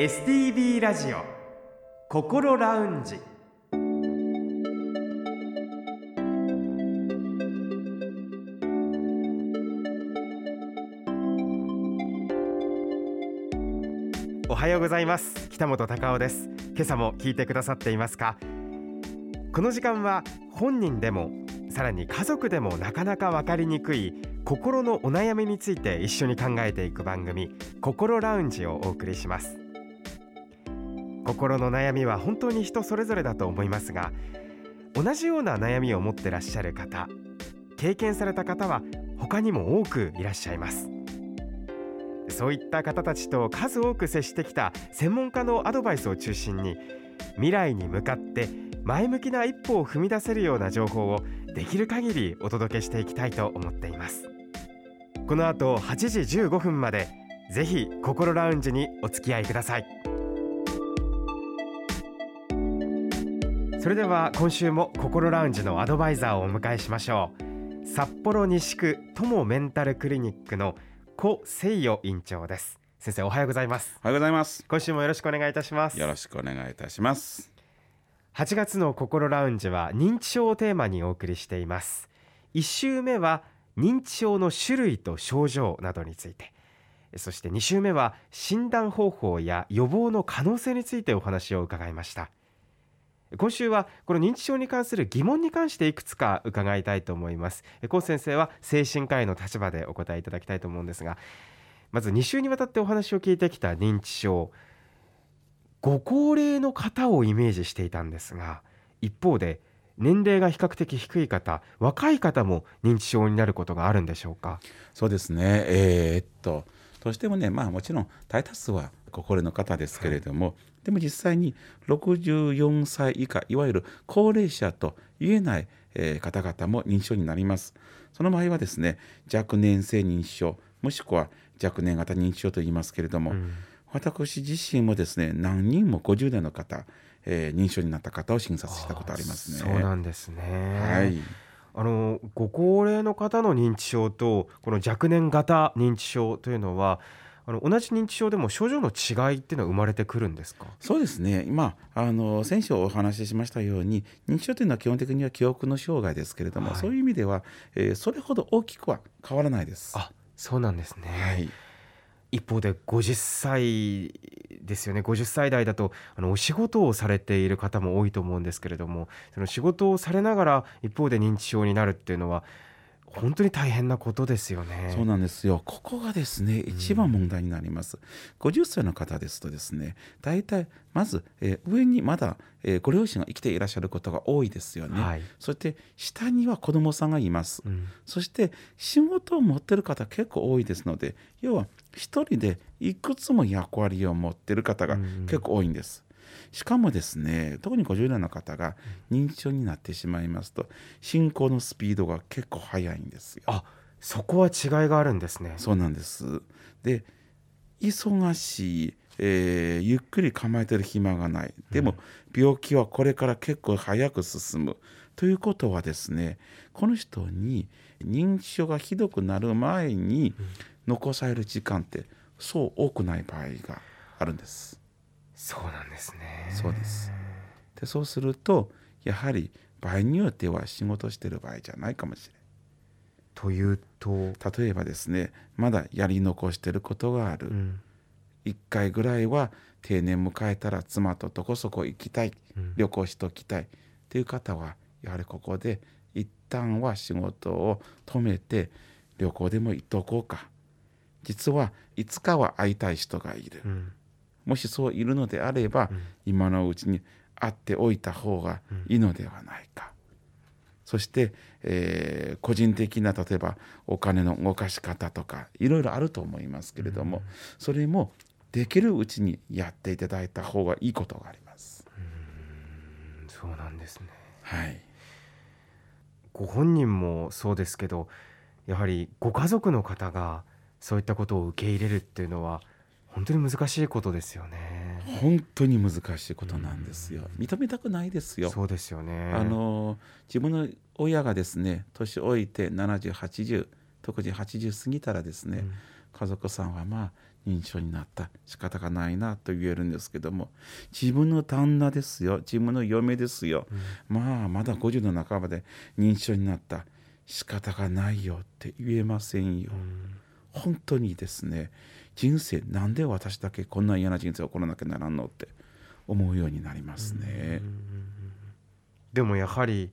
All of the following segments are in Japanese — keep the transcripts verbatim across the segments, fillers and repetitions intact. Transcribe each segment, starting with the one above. エスティービー ラジオ心ラウンジ。おはようございます。北本孝雄です。今朝も聞いてくださっていますか？この時間は本人でもさらに家族でもなかなか分かりにくい心のお悩みについて一緒に考えていく番組、心ラウンジをお送りします。心の悩みは本当に人それぞれだと思いますが、同じような悩みを持ってらっしゃる方、経験された方は他にも多くいらっしゃいます。そういった方たちと数多く接してきた専門家のアドバイスを中心に、未来に向かって前向きな一歩を踏み出せるような情報をできる限りお届けしていきたいと思っています。この後はちじじゅうごふんまでぜひ心ラウンジにお付き合いください。それでは今週も心ラウンジのアドバイザーをお迎えしましょう。札幌西区友メンタルクリニックの古聖代院長です。先生、おはようございます。おはようございます。今週もよろしくお願いいたします。よろしくお願いいたします。はちがつの心ラウンジは認知症をテーマにお送りしています。いっ週目は認知症の種類と症状などについて、そしてに週目は診断方法や予防の可能性についてお話を伺いました。今週はこの認知症に関する疑問に関していくつか伺いたいと思います。古先生は精神科医の立場でお答えいただきたいと思うんですが、まずに週にわたってお話を聞いてきた認知症、ご高齢の方をイメージしていたんですが、一方で年齢が比較的低い方、若い方も認知症になることがあるんでしょうか？そうですね、えー、っとどうしてもね、まあ、もちろん大多数はご高齢の方ですけれども、はい、でも実際にろくじゅうよんさい以下、いわゆる高齢者と言えない、えー、方々も認知症になります。その場合はですね、若年性認知症、もしくは若年型認知症と言いますけれども、うん私自身もですね、何人もごじゅうだいの方、えー、認知症になった方を診察したことありますね。そうなんですね、はい、あのご高齢の方の認知症とこの若年型認知症というのは、あの同じ認知症でも症状の違いっていうのは生まれてくるんですか？そうですね、今あの先週お話ししましたように、認知症というのは基本的には記憶の障害ですけれども、はい、そういう意味では、えー、それほど大きくは変わらないです。あ、そうなんですね、はい。一方でごじゅっさいですよね。ごじゅっさい代だとあのお仕事をされている方も多いと思うんですけれども、その仕事をされながら一方で認知症になるっていうのは本当に大変なことですよね。そうなんですよ。ここがですね、一番問題になります。うん、ごじゅっさいの方ですとですね、大体まず、えー、上にまだ、えー、ご両親が生きていらっしゃることが多いですよね、はい、そして下には子供さんがいます、うん、そして仕事を持っている方結構多いですので、要は一人でいくつも役割を持っている方が結構多いんです、うん。しかもですね、特にごじゅう代の方が認知症になってしまいますと、進行のスピードが結構速いんですよ。あ、そこは違いがあるんですね。そうなんです。で、忙しい、えー、ゆっくり構えてる暇がない、でも病気はこれから結構早く進むということはですね、この人に認知症がひどくなる前に残される時間ってそう多くない場合があるんです。そうなんですね。そうです。で、そうするとやはり場合によっては仕事してる場合じゃないかもしれない。というと、例えばですね、まだやり残してることがある、うん、いっかいぐらいは定年迎えたら妻とどこそこ行きたい、うん、旅行しておきたいっていう方は、やはりここで一旦は仕事を止めて旅行でも行っておこうか、実はいつかは会いたい人がいる、うん、もしそういるのであれば、うん、今のうちに会っておいた方がいいのではないか、うん、そして、えー、個人的な例えばお金の動かし方とかいろいろあると思いますけれども、うん、それもできるうちにやっていただいた方がいいことがあります。うーん、そうなんですね、はい、ご本人もそうですけど、やはりご家族の方がそういったことを受け入れるっていうのは本当に難しいことですよね。本当に難しいことなんですよ、うん、認めたくないですよ。そうですよね。あの自分の親がですね、年老いてななじゅう、はちじゅう、特にはちじゅう過ぎたらですね、うん、家族さんはまあ認知症になった仕方がないなと言えるんですけども、自分の旦那ですよ、自分の嫁ですよ、うん、まあまだごじゅうの半ばで認知症になった仕方がないよって言えませんよ、うん、本当にですね、人生なんで私だけこんな嫌な人生を送らなきゃならんのって思うようになりますね、うんうんうん、でもやはり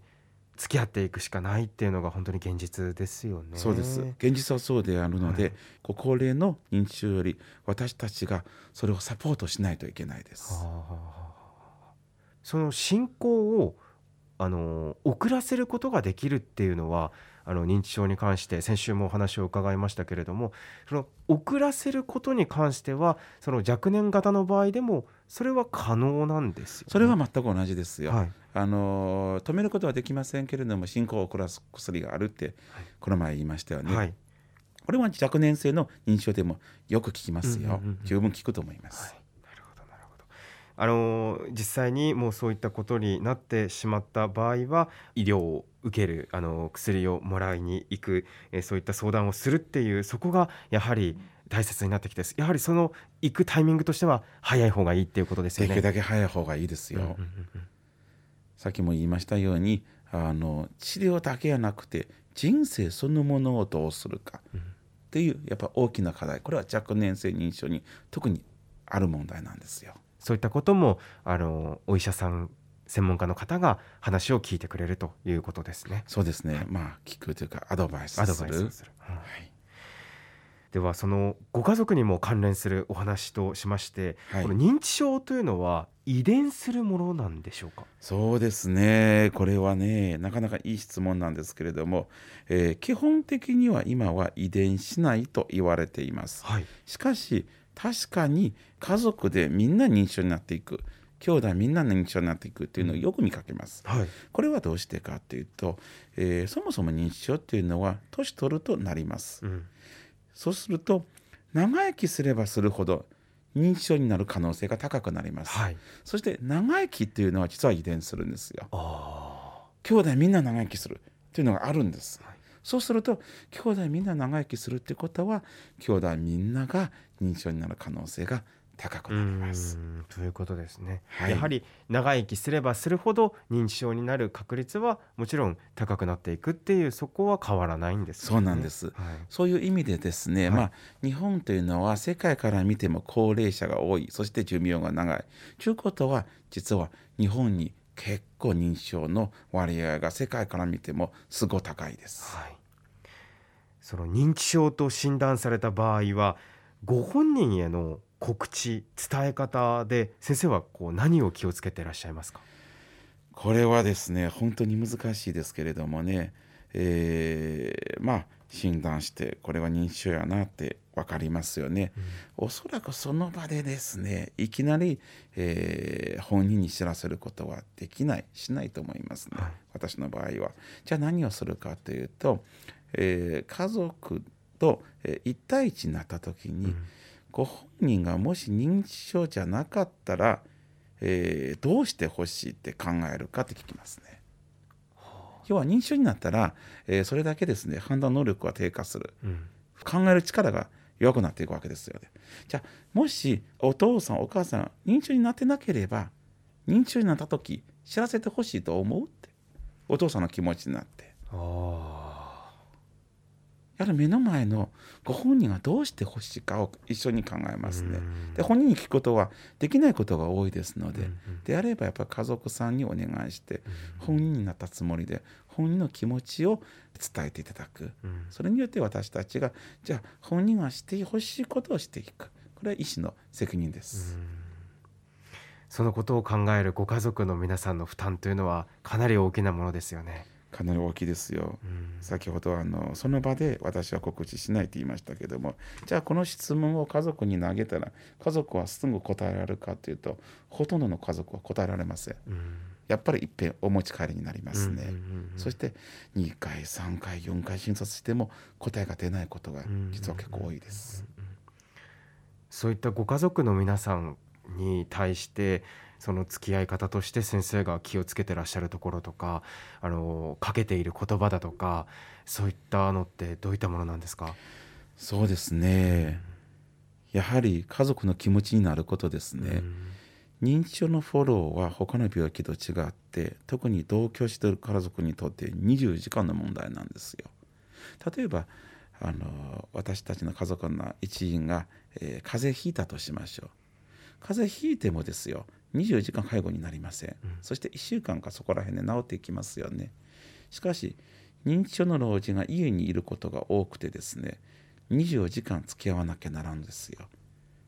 付き合っていくしかないっていうのが本当に現実ですよね。そうです、現実はそうであるので、はい、ご高齢の認知症より私たちがそれをサポートしないといけないです。はあ、その進行をあの遅らせることができるっていうのは、あの認知症に関して先週もお話を伺いましたけれども、その遅らせることに関してはその若年型の場合でもそれは可能なんですよね。それは全く同じですよ、はい、あの止めることはできませんけれども進行を遅らす薬があるってこの前言いましたよね、はい、これは若年性の認知症でもよく効きますよ、うんうんうん、十分効くと思います、はい、あの実際にもうそういったことになってしまった場合は医療を受ける、あの薬をもらいに行く、えそういった相談をするっていう、そこがやはり大切になってきて、やはりその行くタイミングとしては早い方がいいっていうことですよね。できるだけ早い方がいいですよ、うんうんうんうん、さっきも言いましたようにあの治療だけじゃなくて人生そのものをどうするかっていう、やっぱ大きな課題、これは若年性認知症に特にある問題なんですよ。そういったこともあのお医者さん専門家の方が話を聞いてくれるということですね。そうですね、はい、まあ聞くというかアドバイスする、アドバイスする、はいはい、ではそのご家族にも関連するお話としまして、はい、この認知症というのは遺伝するものなんでしょうか。そうですね、これはねなかなかいい質問なんですけれども、えー、基本的には今は遺伝しないと言われています、はい、しかし確かに家族でみんな認知症になっていく、兄弟みんな認知症になっていくっていうのをよく見かけます、はい、これはどうしてかっていうと、えー、そもそも認知症っていうのは年取るとなります、うん、そうすると長生きすればするほど認知症になる可能性が高くなります、はい、そして長生きっていうのは実は遺伝するんですよ。あ、兄弟みんな長生きするっていうのがあるんです、はい、そうすると兄弟みんな長生きするってことは兄弟みんなが認知症になる可能性が高くなりますということですね、はい、やはり長生きすればするほど認知症になる確率はもちろん高くなっていくっていう、そこは変わらないんですね。そうなんです、はい、そういう意味でですね、はい、まあ、日本というのは世界から見ても高齢者が多い、そして寿命が長いということは、実は日本に結構認知症の割合が世界から見てもすごい高いです、はい、その認知症と診断された場合はご本人への告知、伝え方で先生はこう何を気をつけていらっしゃいますか。これはですね本当に難しいですけれどもね、えー、まあ診断してこれは認知症やなって分かりますよね、うん、おそらくその場でですねいきなり、えー、本人に知らせることはできないしないと思いますね、はい、私の場合は。じゃあ何をするかというと、えー、家族と一対一になった時に、うん、ご本人がもし認知症じゃなかったら、えー、どうしてほしいって考えるかって聞きますね。要は認知症になったら、えー、それだけですね判断能力が低下する、うん、考える力が弱くなっていくわけですよね。じゃあもしお父さんお母さん認知症になってなければ認知症になった時知らせてほしいと思うってお父さんの気持ちになって、あやはり目の前のご本人がどうしてほしいかを一緒に考えますね。で本人に聞くことはできないことが多いですので、うんうん、であればやっぱり家族さんにお願いして、うんうん、本人になったつもりで本人の気持ちを伝えていただく、うん、それによって私たちがじゃあ本人がしてほしいことをしていく、これは医師の責任です、うん。そのことを考えるご家族の皆さんの負担というのはかなり大きなものですよね。かなり大きいですよ、うん、先ほどあのその場で私は告知しないと言いましたけども、じゃあこの質問を家族に投げたら家族はすぐ答えられるかというとほとんどの家族は答えられません、うん。やっぱり一遍お持ち帰りになりますね、うんうんうんうん、そしてにかいさんかいよんかい診察しても答えが出ないことが実は結構多いです、うんうんうんうん、そういったご家族の皆さんに対してその付き合い方として先生が気をつけてらっしゃるところとか、あのかけている言葉だとかそういったのってどういったものなんですか。そうですね、やはり家族の気持ちになることですね、うん、認知症のフォローは他の病気と違って特に同居している家族にとってにじゅうよじかんの問題なんですよ。例えばあの私たちの家族の一員が、えー、風邪ひいたとしましょう。風邪ひいてもですよ、にじゅうよじかん介護になりません、うん、そしていっしゅうかんかそこら辺で治っていきますよね。しかし認知症の老人が家にいることが多くてですね、にじゅうよじかん付き合わなきゃならんですよ。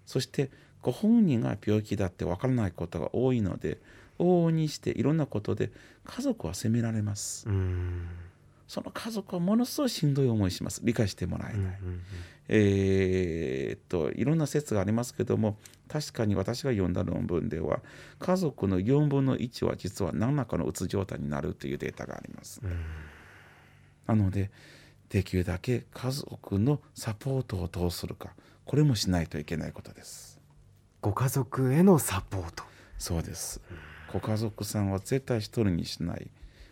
そしてご本人が病気だって分からないことが多いので、往々にしていろんなことで家族は責められます。うん、その家族はものすごいしんどい思いします。理解してもらえない、うんうんうん、えー、っといろんな説がありますけども、確かに私が読んだ論文では家族のよんぶんのいちは実は何らかのうつ状態になるというデータがあります、うん、なのでできるだけ家族のサポートをどうするか、これもしないといけないことです。ご家族へのサポート、そうです、うん、ご家族さんは絶対一人にしない。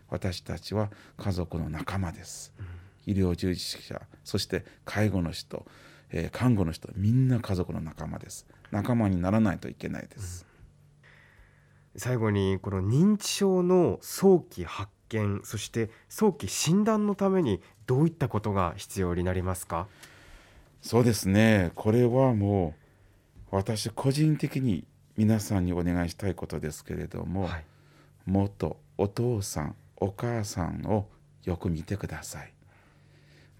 私たちは家族の仲間です、うん、医療従事者、そして介護の人、えー、看護の人、みんな家族の仲間です。仲間にならないといけないです、うん、最後にこの認知症の早期発見、そして早期診断のためにどういったことが必要になりますか？そうですね、これはもう私個人的に皆さんにお願いしたいことですけれども、はい、元お父さんお母さんをよく見てください。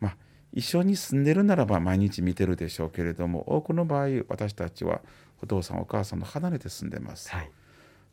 まあ、一緒に住んでるならば毎日見てるでしょうけれども、多くの場合私たちはお父さんお母さんの離れて住んでます、はい、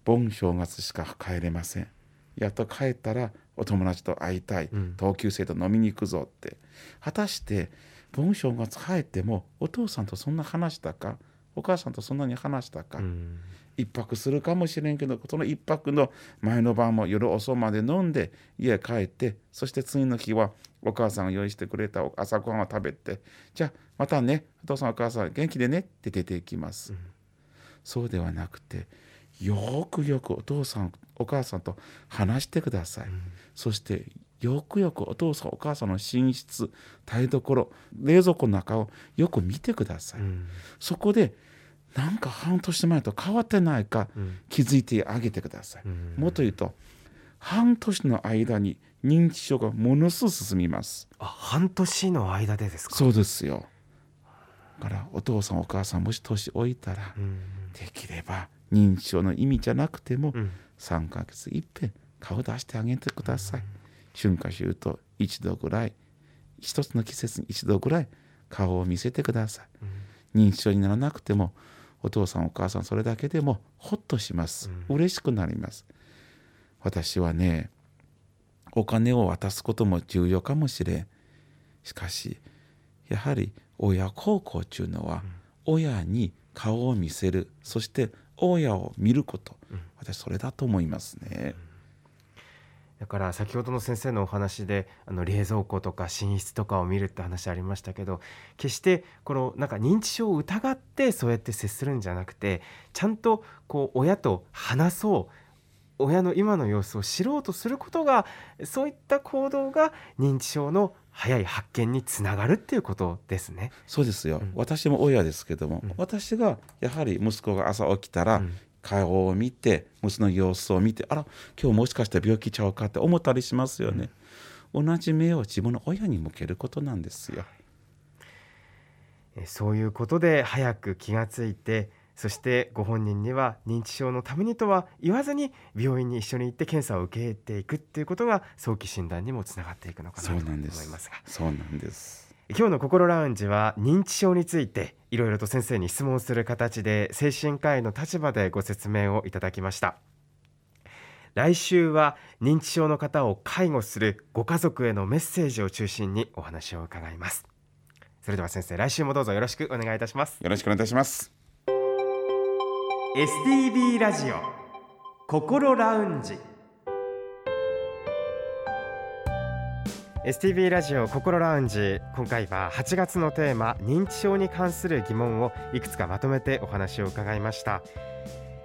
盆正月しか帰れません。やっと帰ったらお友達と会いたい、うん、同級生と飲みに行くぞって。果たして盆正月帰ってもお父さんとそんな話したか、お母さんとそんなに話したか、うん、一泊するかもしれんけど、その一泊の前の晩も夜遅まで飲んで家帰って、そして次の日はお母さんが用意してくれた朝ごはんを食べて、じゃあまたねお父さんお母さん元気でねって出ていきます、うん、そうではなくてよくよくお父さんお母さんと話してください、うん、そしてよくよくお父さんお母さんの寝室、台所、冷蔵庫の中をよく見てください、うん、そこでなんか半年前と変わってないか気づいてあげてください、うん、もっと言うと半年の間に認知症がものすごく進みます。あ、半年の間でですか？そうですよ。だからお父さんお母さんもし年老いたら、うん、できれば認知症の意味じゃなくても、うん、さんかげついっぺん顔出してあげてください、うん、春夏秋冬一度ぐらい、一つの季節に一度ぐらい顔を見せてください、うん、認知症にならなくてもお父さんお母さんそれだけでもほっとします、うん、嬉しくなります。私はね、お金を渡すことも重要かもしれん。しかしやはり親孝行というのは、うん、親に顔を見せる、そして親を見ること、うん、私それだと思いますね、うん、だから先ほどの先生のお話であの冷蔵庫とか寝室とかを見るって話ありましたけど、決してこのなんか認知症を疑ってそうやって接するんじゃなくて、ちゃんとこう親と話そう、親の今の様子を知ろうとすることが、そういった行動が認知症の早い発見につながるっていうことですね。そうですよ、うん、私も親ですけども、うん、私がやはり息子が朝起きたら、うん、顔を見て息の様子を見て、あら今日もしかして病気ちゃうかって思ったりしますよね、うん、同じ目を自分の親に向けることなんですよ。そういうことで早く気がついて、そしてご本人には認知症のためにとは言わずに病院に一緒に行って検査を受けていくっていうことが早期診断にもつながっていくのかなと思いますが、そうなんです。今日の心ラウンジは認知症についていろいろと先生に質問する形で精神科医の立場でご説明をいただきました。来週は認知症の方を介護するご家族へのメッセージを中心にお話を伺います。それでは先生、来週もどうぞよろしくお願いいたします。よろしくお願いいたします。エスティービー ラジオ心ラウンジ、 エスティービー ラジオ心ラウンジ、今回ははちがつのテーマ認知症に関する疑問をいくつかまとめてお話を伺いました。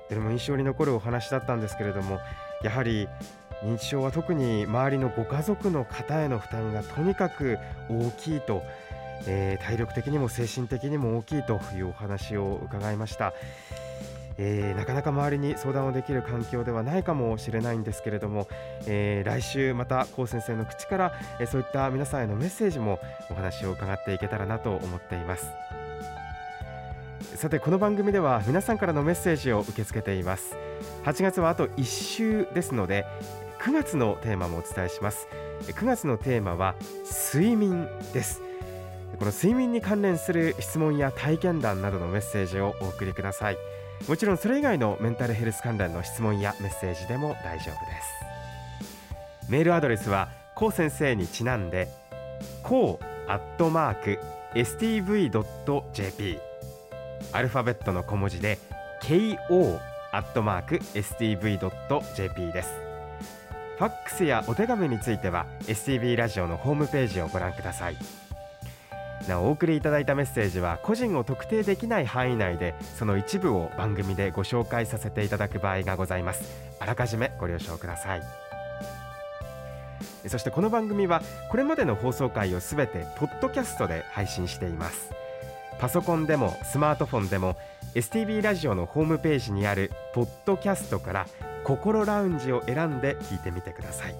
でも印象に残るお話だったんですけれども、やはり認知症は特に周りのご家族の方への負担がとにかく大きいとえー、体力的にも精神的にも大きいというお話を伺いました。えー、なかなか周りに相談をできる環境ではないかもしれないんですけれども、えー、来週また高先生の口から、えー、そういった皆さんへのメッセージもお話を伺っていけたらなと思っています。さて、この番組では皆さんからのメッセージを受け付けています。はちがつはあといっしゅうですので、くがつのテーマもお伝えします。くがつのテーマは睡眠です。この睡眠に関連する質問や体験談などのメッセージをお送りください。もちろんそれ以外のメンタルヘルス関連の質問やメッセージでも大丈夫です。メールアドレスは高先生にちなんでこう アットマーク エスティーブイ ドット ジェーピー アルファベットの小文字で ケーオー アットマーク エスティーブイ ドット ジェーピー です。ファックスやお手紙については エスティーブイ ラジオのホームページをご覧ください。なお、お送りいただいたメッセージは個人を特定できない範囲内でその一部を番組でご紹介させていただく場合がございます。あらかじめご了承ください。そしてこの番組はこれまでの放送回をすべてポッドキャストで配信しています。パソコンでもスマートフォンでも エスティービー ラジオのホームページにあるポッドキャストから心ラウンジを選んで聞いてみてください。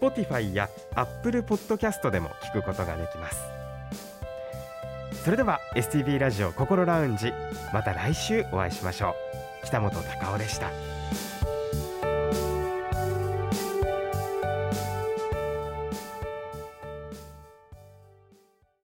Spotify や Apple ポッドキャストでも聞くことができます。それでは エスティービー ラジオ心ラウンジ、また来週お会いしましょう。北本孝夫でした。